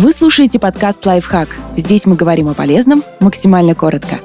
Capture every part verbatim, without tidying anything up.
Вы слушаете подкаст «Лайфхак». Здесь мы говорим о полезном максимально коротко.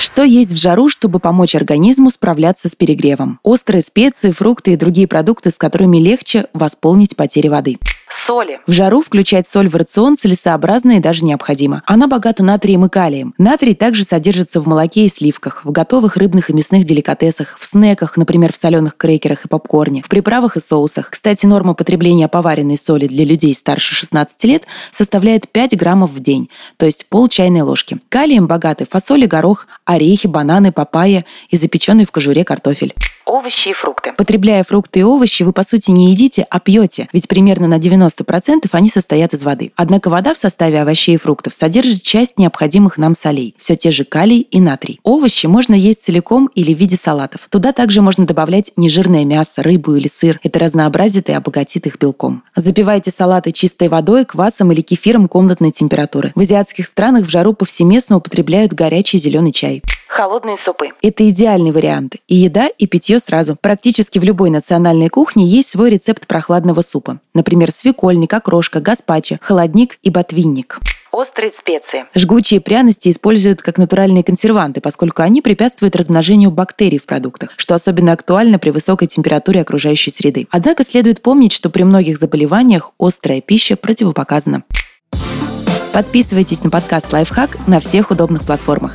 Что есть в жару, чтобы помочь организму справляться с перегревом? Острые специи, фрукты и другие продукты, с которыми легче восполнить потери воды. Соли. В жару включать соль в рацион целесообразно и даже необходимо. Она богата натрием и калием. Натрий также содержится в молоке и сливках, в готовых рыбных и мясных деликатесах, в снеках, например, в соленых крекерах и попкорне, в приправах и соусах. Кстати, норма потребления поваренной соли для людей старше шестнадцати лет составляет пять граммов в день, то есть пол чайной ложки. Калием богаты фасоль и горох, орехи, бананы, папайя и запеченный в кожуре картофель. Овощи и фрукты. Потребляя фрукты и овощи, вы, по сути, не едите, а пьете, ведь примерно на девяносто процентов они состоят из воды. Однако вода в составе овощей и фруктов содержит часть необходимых нам солей, все те же калий и натрий. Овощи можно есть целиком или в виде салатов. Туда также можно добавлять нежирное мясо, рыбу или сыр. Это разнообразит и обогатит их белком. Запивайте салаты чистой водой, квасом или кефиром комнатной температуры. В азиатских странах в жару повсеместно употребляют горячий зеленый чай. Холодные супы. Это идеальный вариант. И еда, и питье сразу. Практически в любой национальной кухне есть свой рецепт прохладного супа. Например, свекольник, окрошка, газпачо, холодник и ботвинник. Острые специи. Жгучие пряности используют как натуральные консерванты, поскольку они препятствуют размножению бактерий в продуктах, что особенно актуально при высокой температуре окружающей среды. Однако следует помнить, что при многих заболеваниях острая пища противопоказана. Подписывайтесь на подкаст «Лайфхак» на всех удобных платформах.